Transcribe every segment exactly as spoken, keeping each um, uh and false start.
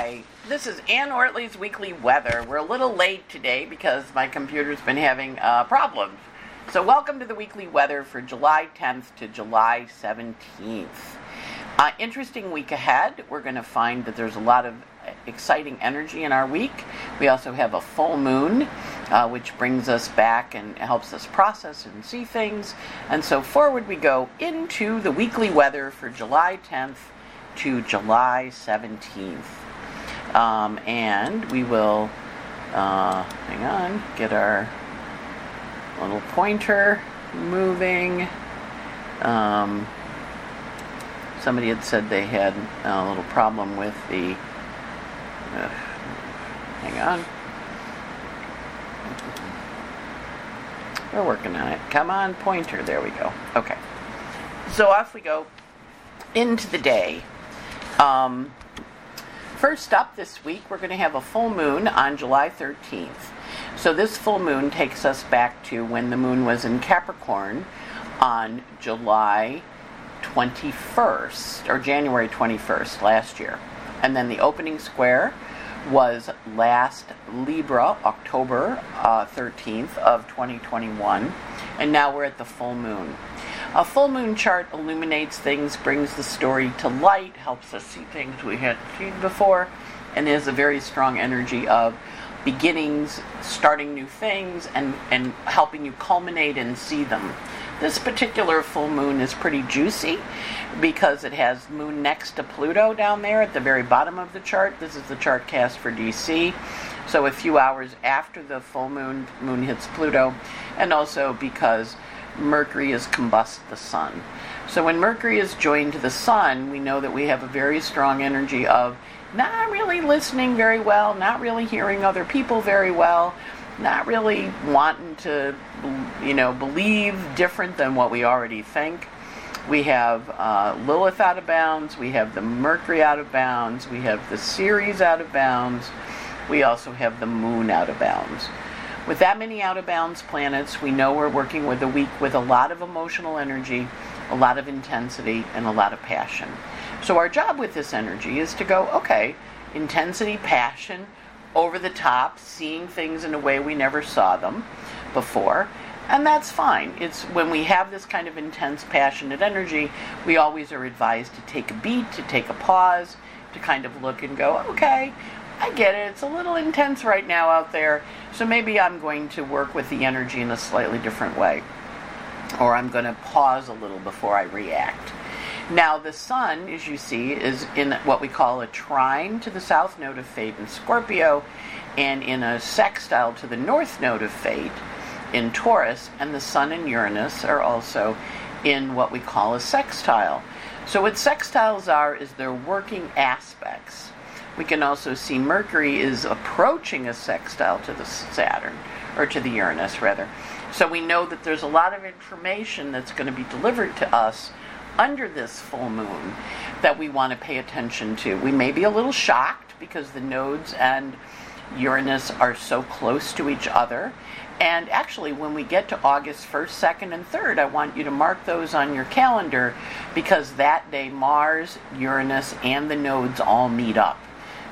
Hi, this is Anne Ortelee's Weekly Weather. We're a little late today because my computer's been having uh, problems. So welcome to the Weekly Weather for July tenth to July seventeenth. Uh, interesting week ahead. We're going to find that there's a lot of exciting energy in our week. We also have a full moon, uh, which brings us back and helps us process and see things. And so forward we go into the Weekly Weather for July tenth to July seventeenth. Um, and we will, uh, hang on, get our little pointer moving. Um, somebody had said they had a little problem with the, uh, hang on. We're working on it. Come on, pointer. There we go. Okay. So off we go into the day. Um, first up this week, we're going to have a full moon on July thirteenth. So this full moon takes us back to when the moon was in Capricorn on July twenty-first, or January twenty-first last year. And then the opening square was last Libra, October uh, thirteenth of twenty twenty-one. And now we're at the full moon. A full moon chart illuminates things, brings the story to light, helps us see things we hadn't seen before, and has a very strong energy of beginnings, starting new things, and, and helping you culminate and see them. This particular full moon is pretty juicy because it has moon next to Pluto down there at the very bottom of the chart. This is the chart cast for D C. So a few hours after the full moon, moon hits Pluto, and also because Mercury is combust the sun. So when Mercury is joined to the sun, we know that we have a very strong energy of not really listening very well, not really hearing other people very well, not really wanting to, you know, believe different than what we already think. We have uh, Lilith out of bounds, we have the Mercury out of bounds, we have the Ceres out of bounds, we also have the Moon out of bounds. With that many out-of-bounds planets, we know we're working with a week with a lot of emotional energy, a lot of intensity, and a lot of passion. So our job with this energy is to go, okay, intensity, passion, over the top, seeing things in a way we never saw them before, and that's fine. It's when we have this kind of intense, passionate energy, we always are advised to take a beat, to take a pause, to kind of look and go, okay, I get it, it's a little intense right now out there, so maybe I'm going to work with the energy in a slightly different way. Or I'm going to pause a little before I react. Now the sun, as you see, is in what we call a trine to the south node of fate in Scorpio, and in a sextile to the north node of fate in Taurus, and the sun and Uranus are also in what we call a sextile. So what sextiles are is they're working aspects. We can also see Mercury is approaching a sextile to the Saturn, or to the Uranus, rather. So we know that there's a lot of information that's going to be delivered to us under this full moon that we want to pay attention to. We may be a little shocked because the nodes and Uranus are so close to each other. And actually, when we get to August first, second, and third, I want you to mark those on your calendar, because that day Mars, Uranus, and the nodes all meet up.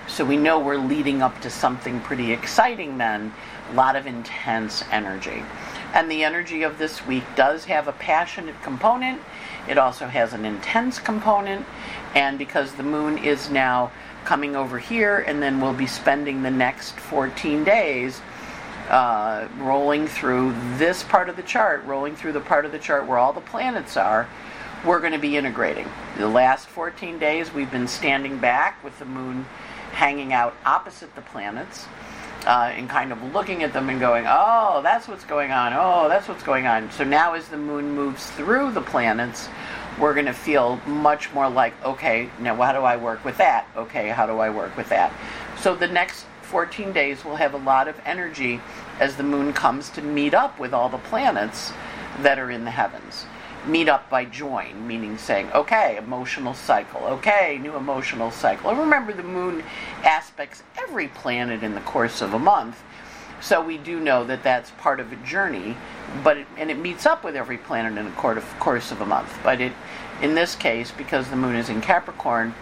So we know we're leading up to something pretty exciting then, a lot of intense energy. And the energy of this week does have a passionate component. It also has an intense component. And because the moon is now coming over here, and then we'll be spending the next fourteen days uh, rolling through this part of the chart, rolling through the part of the chart where all the planets are, we're going to be integrating. The last fourteen days we've been standing back with the moon hanging out opposite the planets uh, and kind of looking at them and going, oh, that's what's going on, oh, that's what's going on. So now as the moon moves through the planets, we're going to feel much more like, okay, now how do I work with that? Okay, how do I work with that? So the next fourteen days we'll have a lot of energy as the moon comes to meet up with all the planets that are in the heavens. Meet up by join, meaning saying, okay, emotional cycle, okay, new emotional cycle. And remember, the moon aspects every planet in the course of a month, so we do know that that's part of a journey, but it, and it meets up with every planet in the course of a month. But it, in this case, because the moon is in Capricorn,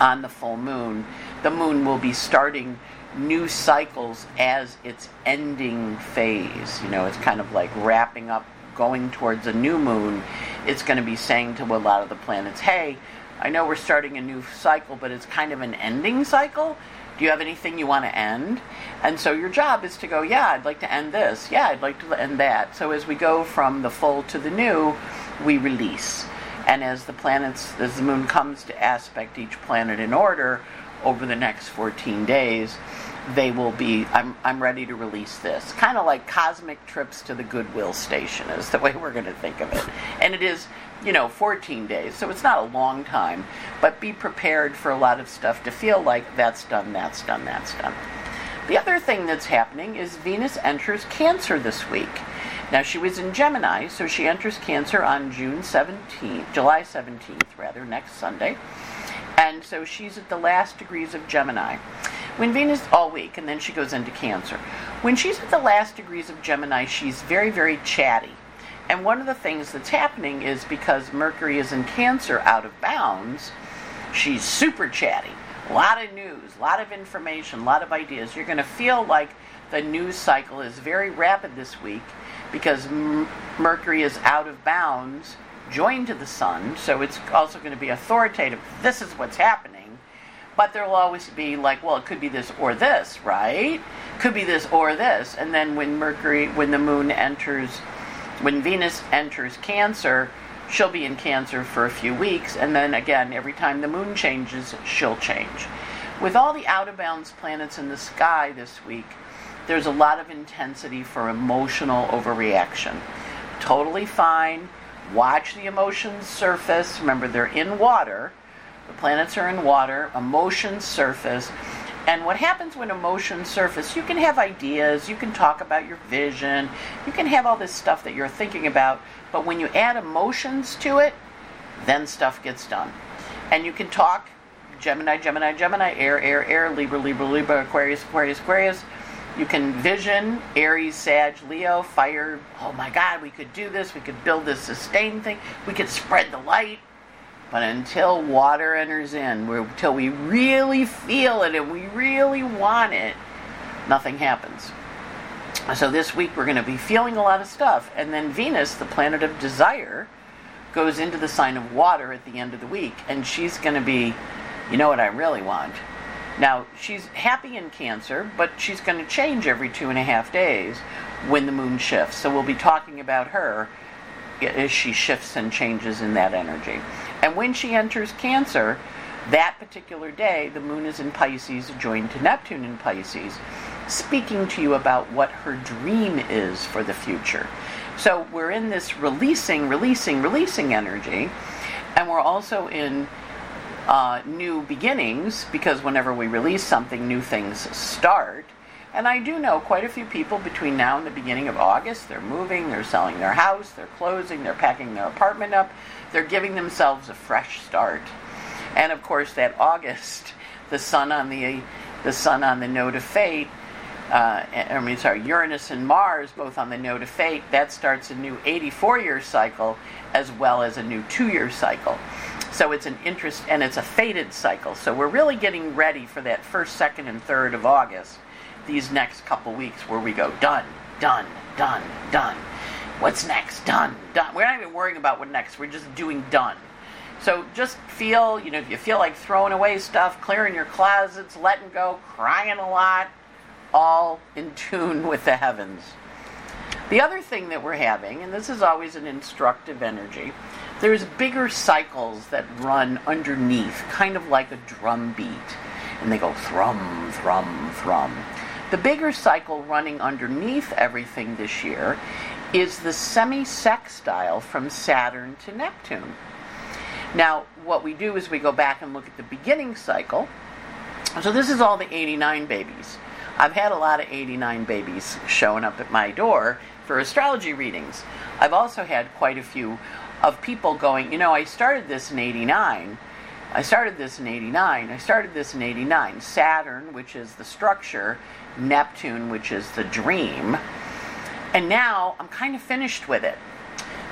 on the full moon, the moon will be starting new cycles as its ending phase. You know, it's kind of like wrapping up, going towards a new moon. It's going to be saying to a lot of the planets, hey, I know we're starting a new cycle, but it's kind of an ending cycle. Do you have anything you want to end? And so your job is to go, yeah, I'd like to end this. Yeah, I'd like to end that. So as we go from the full to the new, we release. And as the planets, as the moon comes to aspect each planet in order, over the next fourteen days, they will be, I'm I'm ready to release this. Kind of like cosmic trips to the Goodwill station is the way we're going to think of it. And it is, you know, fourteen days, so it's not a long time, but be prepared for a lot of stuff to feel like that's done, that's done, that's done. The other thing that's happening is Venus enters Cancer this week. Now, she was in Gemini, so she enters Cancer on June seventeenth, July seventeenth, rather, next Sunday. And so she's at the last degrees of Gemini. When Venus, all week, and then she goes into Cancer. When she's at the last degrees of Gemini, she's very, very chatty. And one of the things that's happening is because Mercury is in Cancer out of bounds, she's super chatty. A lot of news, a lot of information, a lot of ideas. You're going to feel like the news cycle is very rapid this week because M- Mercury is out of bounds, joined to the Sun, so it's also going to be authoritative. This is what's happening. But there will always be like, well, it could be this or this, right? Could be this or this. And then when Mercury, when the Moon enters... When Venus enters Cancer, she'll be in Cancer for a few weeks, and then again, every time the moon changes, she'll change. With all the out-of-bounds planets in the sky this week, there's a lot of intensity for emotional overreaction. Totally fine. Watch the emotions surface. Remember, they're in water. The planets are in water. Emotions surface. And what happens when emotions surface, you can have ideas, you can talk about your vision, you can have all this stuff that you're thinking about, but when you add emotions to it, then stuff gets done. And you can talk, Gemini, Gemini, Gemini, air, air, air, Libra, Libra, Libra, Aquarius, Aquarius, Aquarius. You can vision, Aries, Sag, Leo, fire, oh my God, we could do this, we could build this sustained thing, we could spread the light. But until water enters in, until we really feel it and we really want it, nothing happens. So this week we're going to be feeling a lot of stuff. And then Venus, the planet of desire, goes into the sign of water at the end of the week. And she's going to be, you know what I really want. Now, she's happy in Cancer, but she's going to change every two and a half days when the moon shifts. So we'll be talking about her as she shifts and changes in that energy. And when she enters Cancer, that particular day, the moon is in Pisces, joined to Neptune in Pisces, speaking to you about what her dream is for the future. So we're in this releasing, releasing, releasing energy, and we're also in uh, new beginnings, because whenever we release something, new things start. And I do know quite a few people between now and the beginning of August, they're moving, they're selling their house, they're closing, they're packing their apartment up, they're giving themselves a fresh start. And of course that August, the sun on the the sun on the note of fate, uh, I mean sorry, Uranus and Mars both on the note of fate, that starts a new eighty-four year cycle as well as a new two year cycle. So it's an interest and it's a fated cycle. So we're really getting ready for that first, second, and third of August, these next couple weeks where we go done, done, done, done. What's next? Done, done. We're not even worrying about what next. We're just doing done. So just feel, you know, if you feel like throwing away stuff, clearing your closets, letting go, crying a lot, all in tune with the heavens. The other thing that we're having, and this is always an instructive energy, there's bigger cycles that run underneath, kind of like a drum beat. And they go thrum, thrum, thrum. The bigger cycle running underneath everything this year is the semi-sextile from Saturn to Neptune. Now, what we do is we go back and look at the beginning cycle. So this is all the eighty-nine babies. I've had a lot of eighty-nine babies showing up at my door for astrology readings. I've also had quite a few of people going, you know, I started this in eighty-nine. I started this in eighty-nine. I started this in eighty-nine. Saturn, which is the structure, Neptune, which is the dream, and now I'm kind of finished with it.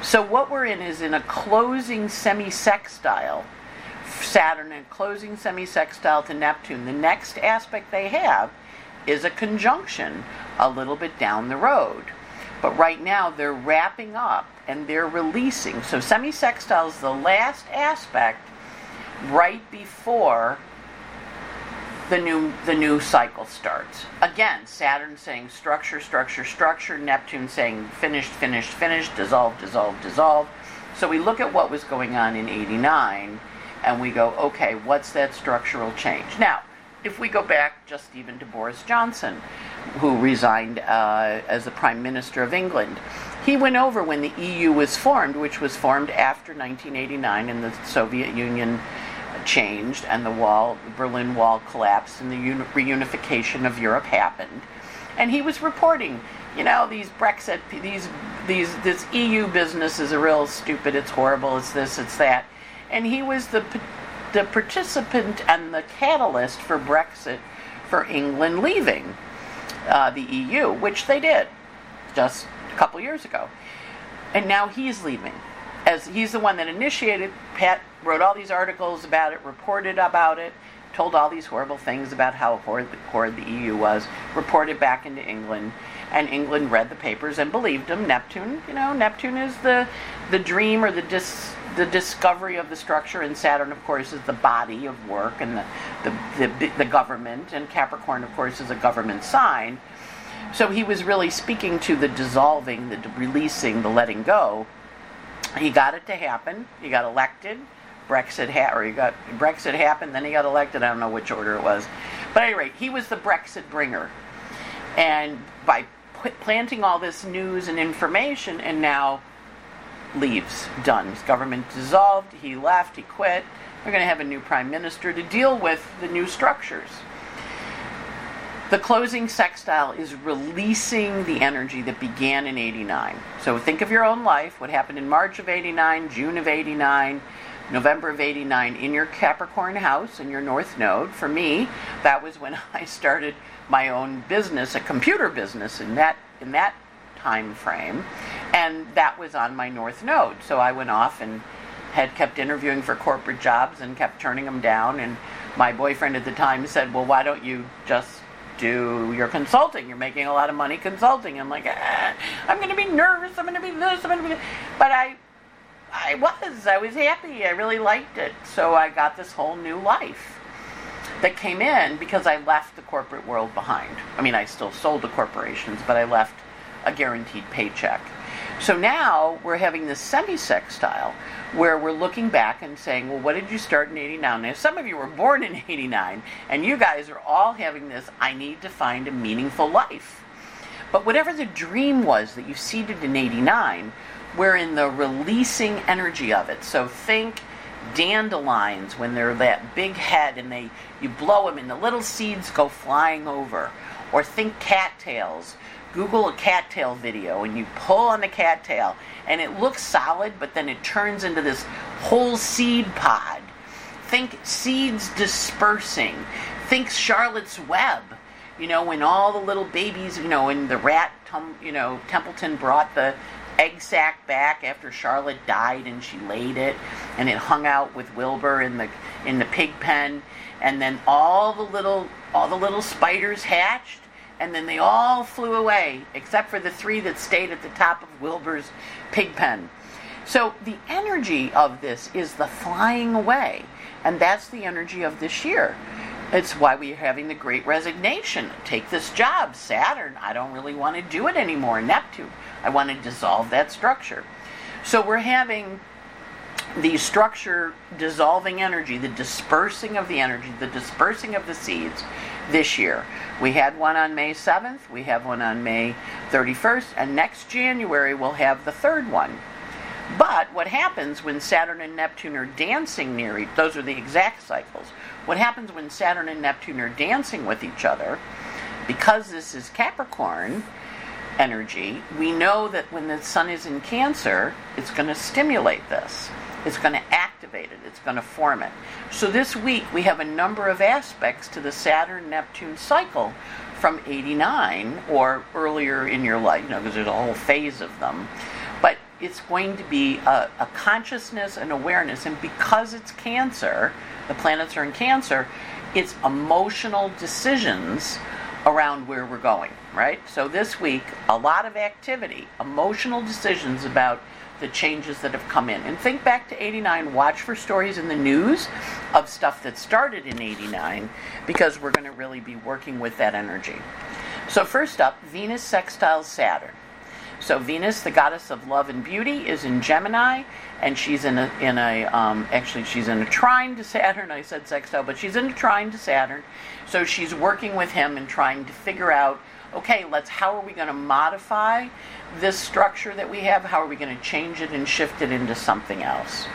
So what we're in is in a closing semi-sextile Saturn in closing semi-sextile to Neptune. The next aspect they have is a conjunction a little bit down the road. But right now they're wrapping up and they're releasing. So semi-sextile is the last aspect right before the new the new cycle starts. Again, Saturn saying structure, structure, structure. Neptune saying finished, finished, finished. Dissolve, dissolve, dissolve. So we look at what was going on in eighty-nine and we go, okay, what's that structural change? Now, if we go back just even to Boris Johnson, who resigned uh, as the Prime Minister of England, he went over when the E U was formed, which was formed after nineteen eighty-nine, and the Soviet Union changed, and the wall, the Berlin Wall collapsed, and the un- reunification of Europe happened. And he was reporting, you know, these Brexit, these, these, this E U business is a real stupid, it's horrible, it's this, it's that. And he was the the participant and the catalyst for Brexit, for England leaving uh, the E U, which they did just a couple years ago. And now he's leaving. As he's the one that initiated, Pat wrote all these articles about it, reported about it, told all these horrible things about how horrid the, horrid the E U was, reported back into England, and England read the papers and believed him. Neptune, you know, Neptune is the the dream or the dis... the discovery of the structure, and Saturn, of course, is the body of work and the, the the the government, and Capricorn, of course, is a government sign. So he was really speaking to the dissolving, the releasing, the letting go. He got it to happen. He got elected. Brexit ha- or he got Brexit happened, then he got elected. I don't know which order it was, but at any rate, he was the Brexit bringer, and by p- planting all this news and information, and now leaves, done. His government dissolved, he left, he quit. We're going to have a new prime minister to deal with the new structures. The closing sextile is releasing the energy that began in eighty-nine. So think of your own life, what happened in March of eighty-nine, June of eighty-nine, November of eighty-nine, in your Capricorn house, in your North Node. For me, that was when I started my own business, a computer business, in that in that time frame, and that was on my North Node. So I went off and had kept interviewing for corporate jobs and kept turning them down, and my boyfriend at the time said, well, why don't you just do your consulting? You're making a lot of money consulting. I'm like, ah, I'm going to be nervous, I'm going to be this, I'm going to be this. But I, I was, I was happy, I really liked it. So I got this whole new life that came in because I left the corporate world behind. I mean, I still sold to corporations, but I left a guaranteed paycheck. So now we're having this semi-sextile where we're looking back and saying, well, what did you start in eighty-nine? Now, some of you were born in eighty-nine, and you guys are all having this, I need to find a meaningful life. But whatever the dream was that you seeded in eighty-nine, we're in the releasing energy of it. So think dandelions when they're that big head and they you blow them and the little seeds go flying over. Or think cattails. Google a cattail video, and you pull on the cattail, and it looks solid, but then it turns into this whole seed pod. Think seeds dispersing. Think Charlotte's Web. You know, when all the little babies, you know, when the rat, tum, you know, Templeton brought the egg sack back after Charlotte died, and she laid it, and it hung out with Wilbur in the in the pig pen, and then all the little all the little spiders hatched. And then they all flew away, except for the three that stayed at the top of Wilbur's pig pen. So the energy of this is the flying away, and that's the energy of this year. It's why we're having the great resignation. Take this job, Saturn. I don't really want to do it anymore. Neptune, I want to dissolve that structure. So we're having the structure dissolving energy, the dispersing of the energy, the dispersing of the seeds this year. We had one on May seventh, we have one on May thirty-first, and next January we'll have the third one. But what happens when Saturn and Neptune are dancing near each other, those are the exact cycles, what happens when Saturn and Neptune are dancing with each other, because this is Capricorn energy, we know that when the sun is in Cancer, it's going to stimulate this. It's going to activate it. It's going to form it. So this week we have a number of aspects to the Saturn-Neptune cycle from eighty-nine or earlier in your life, you know, because there's a whole phase of them. But it's going to be a, a consciousness and awareness. And because it's Cancer, the planets are in Cancer, it's emotional decisions around where we're going, right? So this week, a lot of activity, emotional decisions about the changes that have come in. And think back to eighty-nine, watch for stories in the news of stuff that started in eighty-nine, because we're going to really be working with that energy. So first up, Venus sextiles Saturn. So Venus, the goddess of love and beauty, is in Gemini, and she's in a, in a um, actually she's in a trine to Saturn. I said sextile, but she's in a trine to Saturn. So she's working with him and trying to figure out, okay, let's, how are we going to modify this structure that we have? How are we going to change it and shift it into something else?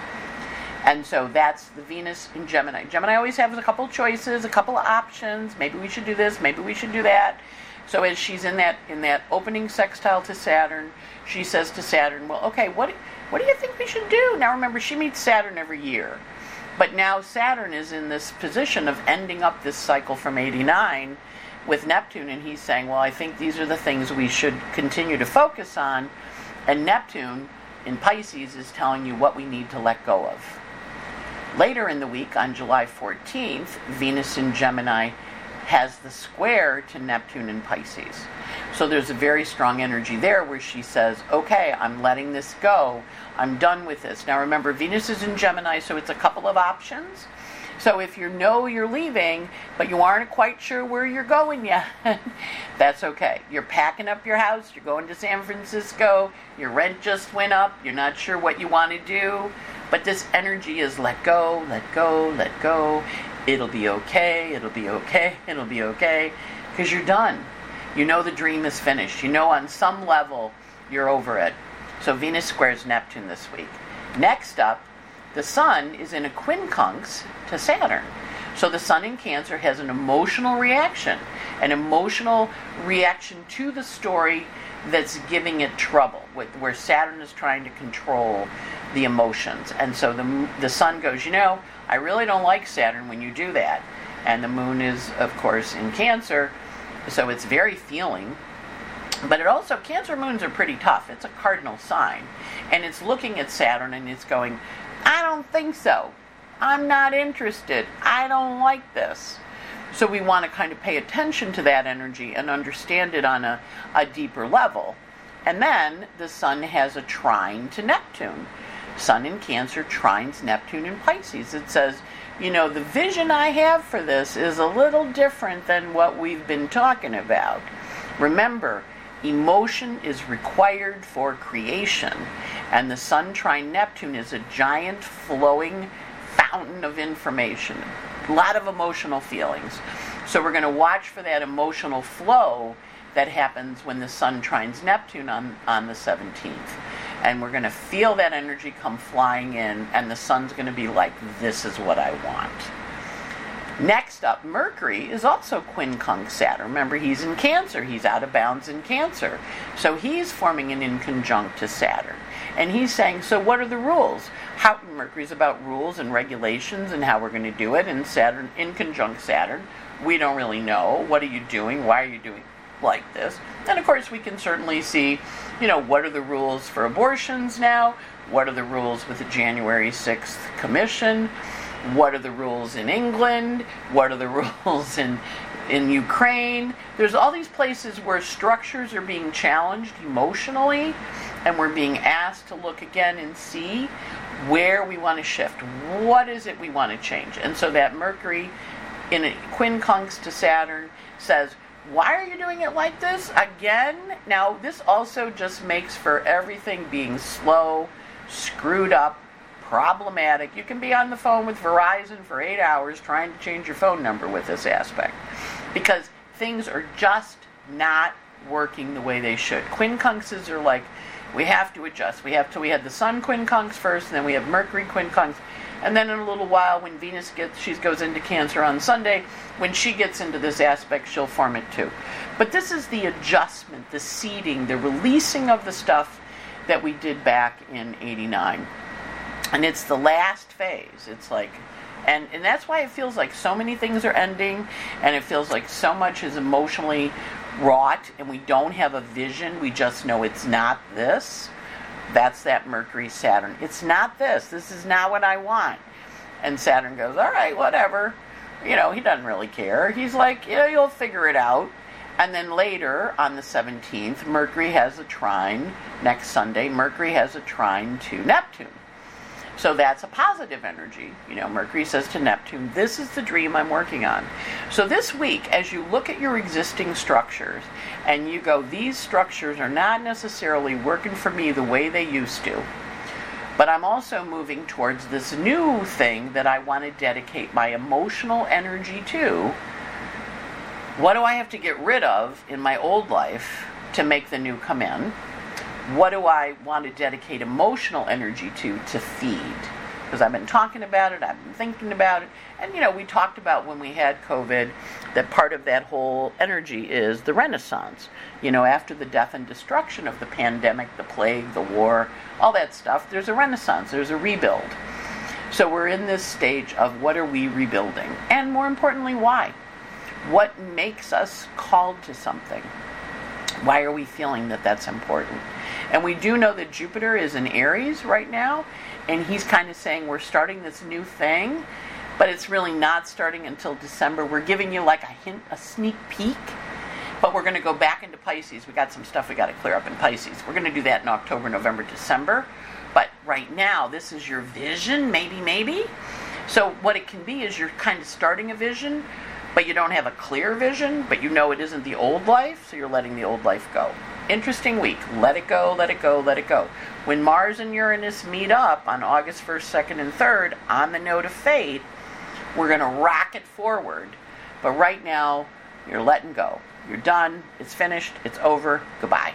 And so that's the Venus in Gemini. Gemini always has a couple choices, a couple of options. Maybe we should do this, maybe we should do that. So as she's in that in that opening sextile to Saturn, she says to Saturn, well, okay, what, what do you think we should do? Now remember, she meets Saturn every year. But now Saturn is in this position of ending up this cycle from eighty-nine with Neptune, and he's saying, well, I think these are the things we should continue to focus on. And Neptune in Pisces is telling you what we need to let go of. Later in the week, on July fourteenth, Venus in Gemini has the square to Neptune in Pisces. So there's a very strong energy there where she says, okay, I'm letting this go. I'm done with this. Now remember, Venus is in Gemini, so it's a couple of options. So if you know you're leaving, but you aren't quite sure where you're going yet, that's okay. You're packing up your house, you're going to San Francisco, your rent just went up, you're not sure what you want to do, but this energy is let go, let go, let go. It'll be okay, it'll be okay, it'll be okay, because you're done. You know the dream is finished. You know on some level you're over it. So Venus squares Neptune this week. Next up, the Sun is in a quincunx to Saturn. So the Sun in Cancer has an emotional reaction, an emotional reaction to the story that's giving it trouble, with, where Saturn is trying to control the emotions. And so the, the Sun goes, you know, I really don't like Saturn when you do that. And the Moon is, of course, in Cancer, so it's very feeling. But it also, Cancer moons are pretty tough. It's a cardinal sign. And it's looking at Saturn and it's going, I don't think so. I'm not interested. I don't like this. So we want to kind of pay attention to that energy and understand it on a, a deeper level. And then the Sun has a trine to Neptune. Sun in Cancer trines Neptune in Pisces. It says, you know, the vision I have for this is a little different than what we've been talking about. Remember, emotion is required for creation. And the Sun trine Neptune is a giant flowing fountain of information. A lot of emotional feelings. So we're going to watch for that emotional flow that happens when the Sun trines Neptune on, on the seventeenth. And we're going to feel that energy come flying in, and the Sun's going to be like, this is what I want. Next up, Mercury is also quincunx Saturn. Remember, he's in Cancer. He's out of bounds in Cancer. So he's forming an inconjunct to Saturn. And he's saying, so what are the rules? How, Mercury's about rules and regulations and how we're going to do it. And Saturn, inconjunct Saturn, we don't really know. What are you doing? Why are you doing like this? And of course we can certainly see, you know, what are the rules for abortions now? What are the rules with the January sixth commission? What are the rules in England? What are the rules in in Ukraine? There's all these places where structures are being challenged emotionally, and we're being asked to look again and see where we want to shift. What is it we want to change? And so that Mercury in a quincunx to Saturn says, why are you doing it like this again? Now, this also just makes for everything being slow, screwed up, problematic. You can be on the phone with Verizon for eight hours trying to change your phone number with this aspect, because things are just not working the way they should. Quincunxes are like, we have to adjust. We have to, we had the Sun quincunx first, and then we have Mercury quincunx. And then in a little while, when Venus gets, she goes into Cancer on Sunday, when she gets into this aspect, she'll form it too. But this is the adjustment, the seeding, the releasing of the stuff that we did back in eighty-nine. And it's the last phase. It's like, and, and that's why it feels like so many things are ending, and it feels like so much is emotionally wrought, and we don't have a vision. We just know it's not this. That's that Mercury, Saturn. It's not this. This is not what I want. And Saturn goes, all right, whatever. You know, he doesn't really care. He's like, yeah, you'll figure it out. And then later, on the seventeenth, Mercury has a trine. Next Sunday, Mercury has a trine to Neptune. So that's a positive energy. You know, Mercury says to Neptune, this is the dream I'm working on. So this week, as you look at your existing structures and you go, these structures are not necessarily working for me the way they used to, but I'm also moving towards this new thing that I want to dedicate my emotional energy to. What do I have to get rid of in my old life to make the new come in? What do I want to dedicate emotional energy to, to feed? Because I've been talking about it, I've been thinking about it. And, you know, we talked about when we had COVID that part of that whole energy is the Renaissance. You know, after the death and destruction of the pandemic, the plague, the war, all that stuff, there's a Renaissance, there's a rebuild. So we're in this stage of what are we rebuilding? And more importantly, why? What makes us called to something? Why are we feeling that that's important? And we do know that Jupiter is in Aries right now, and he's kind of saying we're starting this new thing, but it's really not starting until December. We're giving you like a hint, a sneak peek, but we're going to go back into Pisces. We got some stuff we got to clear up in Pisces. We're going to do that in October, November, December. But right now, this is your vision, maybe, maybe. So what it can be is you're kind of starting a vision, but you don't have a clear vision, but you know it isn't the old life, so you're letting the old life go. Interesting week. Let it go, let it go, let it go. When Mars and Uranus meet up on August first, second, and third, on the note of fate, we're going to rocket forward. But right now, you're letting go. You're done. It's finished. It's over. Goodbye.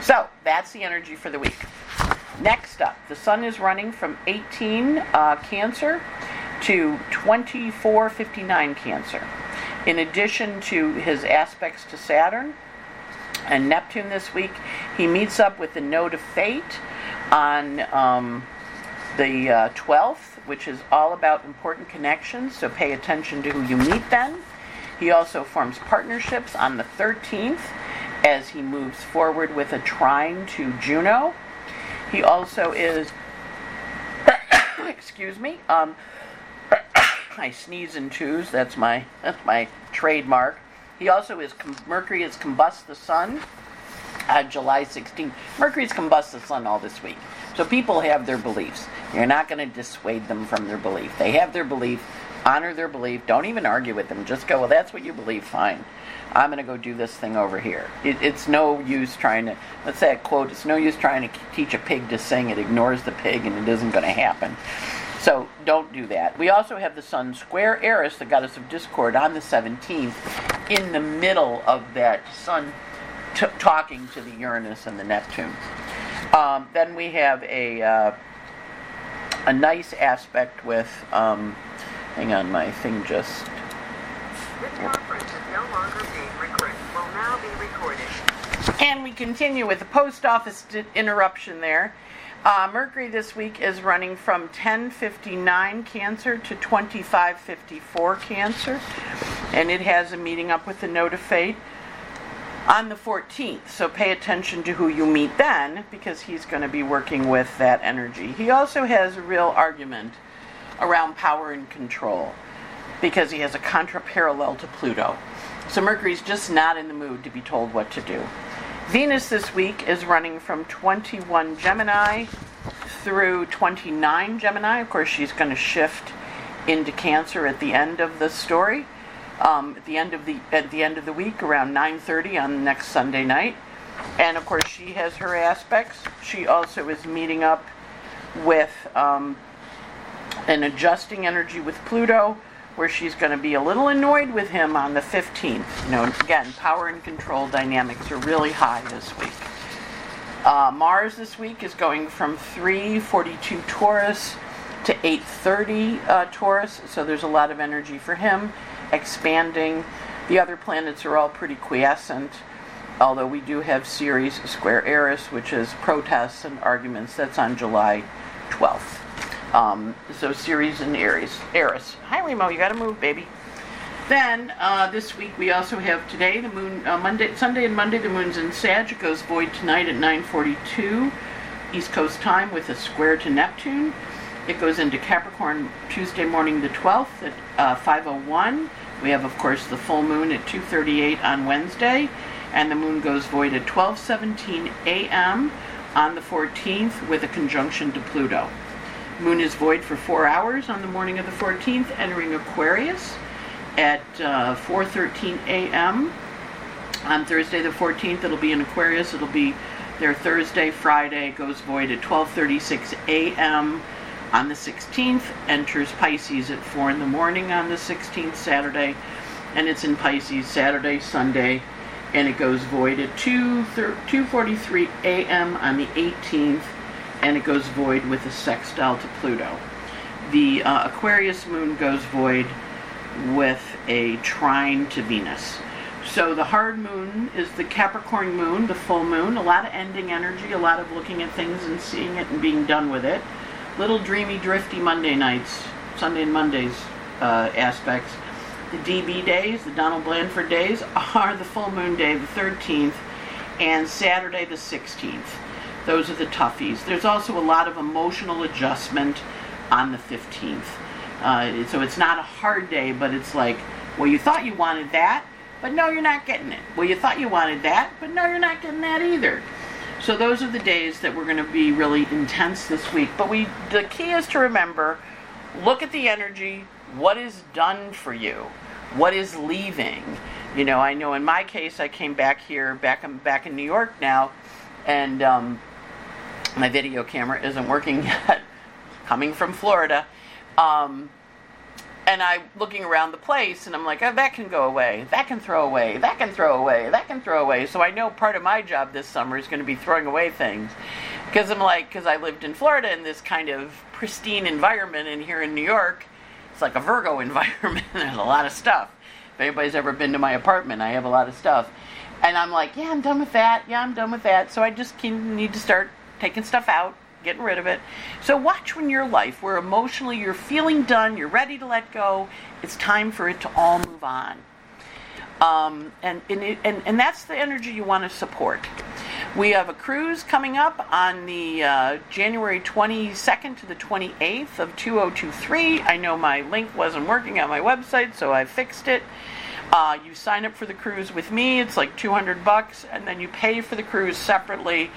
So, that's the energy for the week. Next up, the sun is running from eighteen uh, Cancer to twenty-four fifty-nine Cancer. In addition to his aspects to Saturn and Neptune this week, he meets up with the node of fate on um, the uh, twelfth, which is all about important connections, so pay attention to who you meet then. He also forms partnerships on the thirteenth as he moves forward with a trine to Juno. He also is, excuse me, um, I sneeze and twos, that's my that's my trademark. He also is, Mercury is combust the sun, uh, July sixteenth. Mercury's combust the sun all this week. So people have their beliefs. You're not going to dissuade them from their belief. They have their belief, honor their belief, don't even argue with them. Just go, well, that's what you believe, fine. I'm going to go do this thing over here. It, it's no use trying to, let's say a quote, it's no use trying to teach a pig to sing. It ignores the pig and it isn't going to happen. So don't do that. We also have the sun square Eris, the goddess of discord, on the seventeenth, in the middle of that sun t- talking to the Uranus and the Neptune. Um, then we have a uh, a nice aspect with, um, hang on, my thing just... This conference is no longer being recorded, will now be recorded. And we continue with the post office di- interruption there. Uh, Mercury this week is running from ten fifty-nine Cancer to twenty-five fifty-four Cancer, and it has a meeting up with the node of fate on the fourteenth, so pay attention to who you meet then, because he's going to be working with that energy. He also has a real argument around power and control, because he has a contraparallel to Pluto. So Mercury's just not in the mood to be told what to do. Venus this week is running from twenty-one Gemini through twenty-nine Gemini. Of course, she's going to shift into Cancer at the end of the story, um, at the end of the at the end of the week, around nine thirty on next Sunday night. And of course, she has her aspects. She also is meeting up with um, an adjusting energy with Pluto, where she's going to be a little annoyed with him on the fifteenth. You know, again, power and control dynamics are really high this week. Uh, Mars this week is going from three forty-two Taurus to eight thirty uh, Taurus, so there's a lot of energy for him, expanding. The other planets are all pretty quiescent, although we do have Ceres square Eris, which is protests and arguments. That's on July twelfth. Um, so Ceres and Aries, Eris. Hi Remo, you gotta move, baby. Then uh, this week we also have today the moon, uh, Monday, Sunday and Monday the moon's in Sag. It goes void tonight at nine forty-two. East Coast time with a square to Neptune. It goes into Capricorn Tuesday morning the twelfth at uh, five oh one. We have, of course, the full moon at two thirty-eight on Wednesday, and the moon goes void at twelve seventeen a m on the fourteenth with a conjunction to Pluto. Moon is void for four hours on the morning of the fourteenth, entering Aquarius at uh, four thirteen a m on Thursday the fourteenth. It'll be in Aquarius. It'll be there Thursday, Friday, goes void at twelve thirty-six a m on the sixteenth, enters Pisces at four in the morning on the sixteenth, Saturday, and it's in Pisces Saturday, Sunday, and it goes void at two forty-three a m on the eighteenth, and it goes void with a sextile to Pluto. The uh, Aquarius moon goes void with a trine to Venus. So the hard moon is the Capricorn moon, the full moon, a lot of ending energy, a lot of looking at things and seeing it and being done with it. Little dreamy, drifty Monday nights, Sunday and Mondays uh, aspects. The D B days, the Donald Blandford days, are the full moon day, the thirteenth, and Saturday the sixteenth. Those are the toughies. There's also a lot of emotional adjustment on the fifteenth. Uh, so it's not a hard day, but it's like, well, you thought you wanted that, but no, you're not getting it. Well, you thought you wanted that, but no, you're not getting that either. So those are the days that we're going to be really intense this week. But we, the key is to remember, look at the energy, what is done for you, what is leaving. You know, I know in my case, I came back here, back, I'm back in New York now, and um, my video camera isn't working yet, coming from Florida. Um, And I'm looking around the place, and I'm like, oh, that can go away, that can throw away, that can throw away, that can throw away. So I know part of my job this summer is going to be throwing away things. Because I'm like, because I lived in Florida in this kind of pristine environment, and here in New York, it's like a Virgo environment. There's a lot of stuff. If anybody's ever been to my apartment, I have a lot of stuff. And I'm like, yeah, I'm done with that, yeah, I'm done with that. So I just need to start taking stuff out, getting rid of it. So watch when your life, where emotionally you're feeling done, you're ready to let go, it's time for it to all move on. Um, and, and, it, and, and that's the energy you want to support. We have a cruise coming up on the uh, January twenty-second to the twenty-eighth of two thousand twenty-three. I know my link wasn't working on my website, so I fixed it. Uh, you sign up for the cruise with me, it's like two hundred bucks, and then you pay for the cruise separately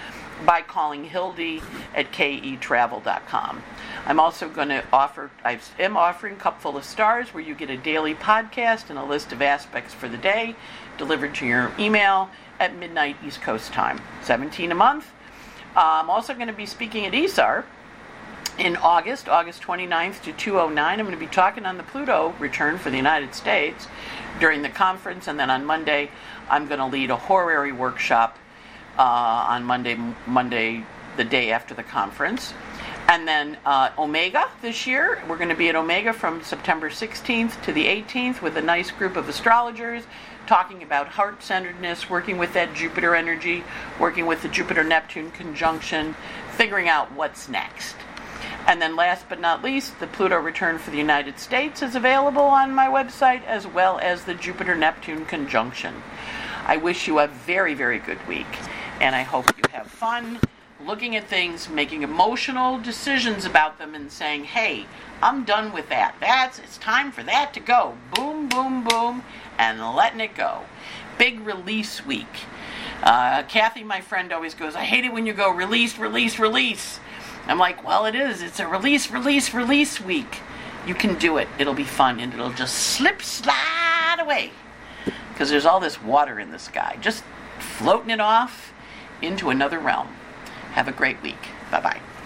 by calling Hildy at K E Travel dot com. I'm also going to offer, I am offering Cupful of Stars, where you get a daily podcast and a list of aspects for the day delivered to your email at midnight East Coast time, seventeen dollars a month. Uh, I'm also going to be speaking at E S A R in August, August twenty-ninth to two oh nine. I'm going to be talking on the Pluto return for the United States during the conference, and then on Monday, I'm going to lead a horary workshop Uh, on Monday, Monday, the day after the conference. And then uh, Omega this year. We're going to be at Omega from September sixteenth to the eighteenth with a nice group of astrologers talking about heart-centeredness, working with that Jupiter energy, working with the Jupiter-Neptune conjunction, figuring out what's next. And then last but not least, the Pluto return for the United States is available on my website, as well as the Jupiter-Neptune conjunction. I wish you a very, very good week, and I hope you have fun looking at things, making emotional decisions about them, and saying, hey, I'm done with that. That's, it's time for that to go. Boom, boom, boom, and letting it go. Big release week. Uh, Kathy, my friend, always goes, I hate it when you go release, release, release. I'm like, well, it is. It's a release, release, release week. You can do it. It'll be fun, and it'll just slip, slide away. Because there's all this water in the sky, just floating it off into another realm. Have a great week. Bye-bye.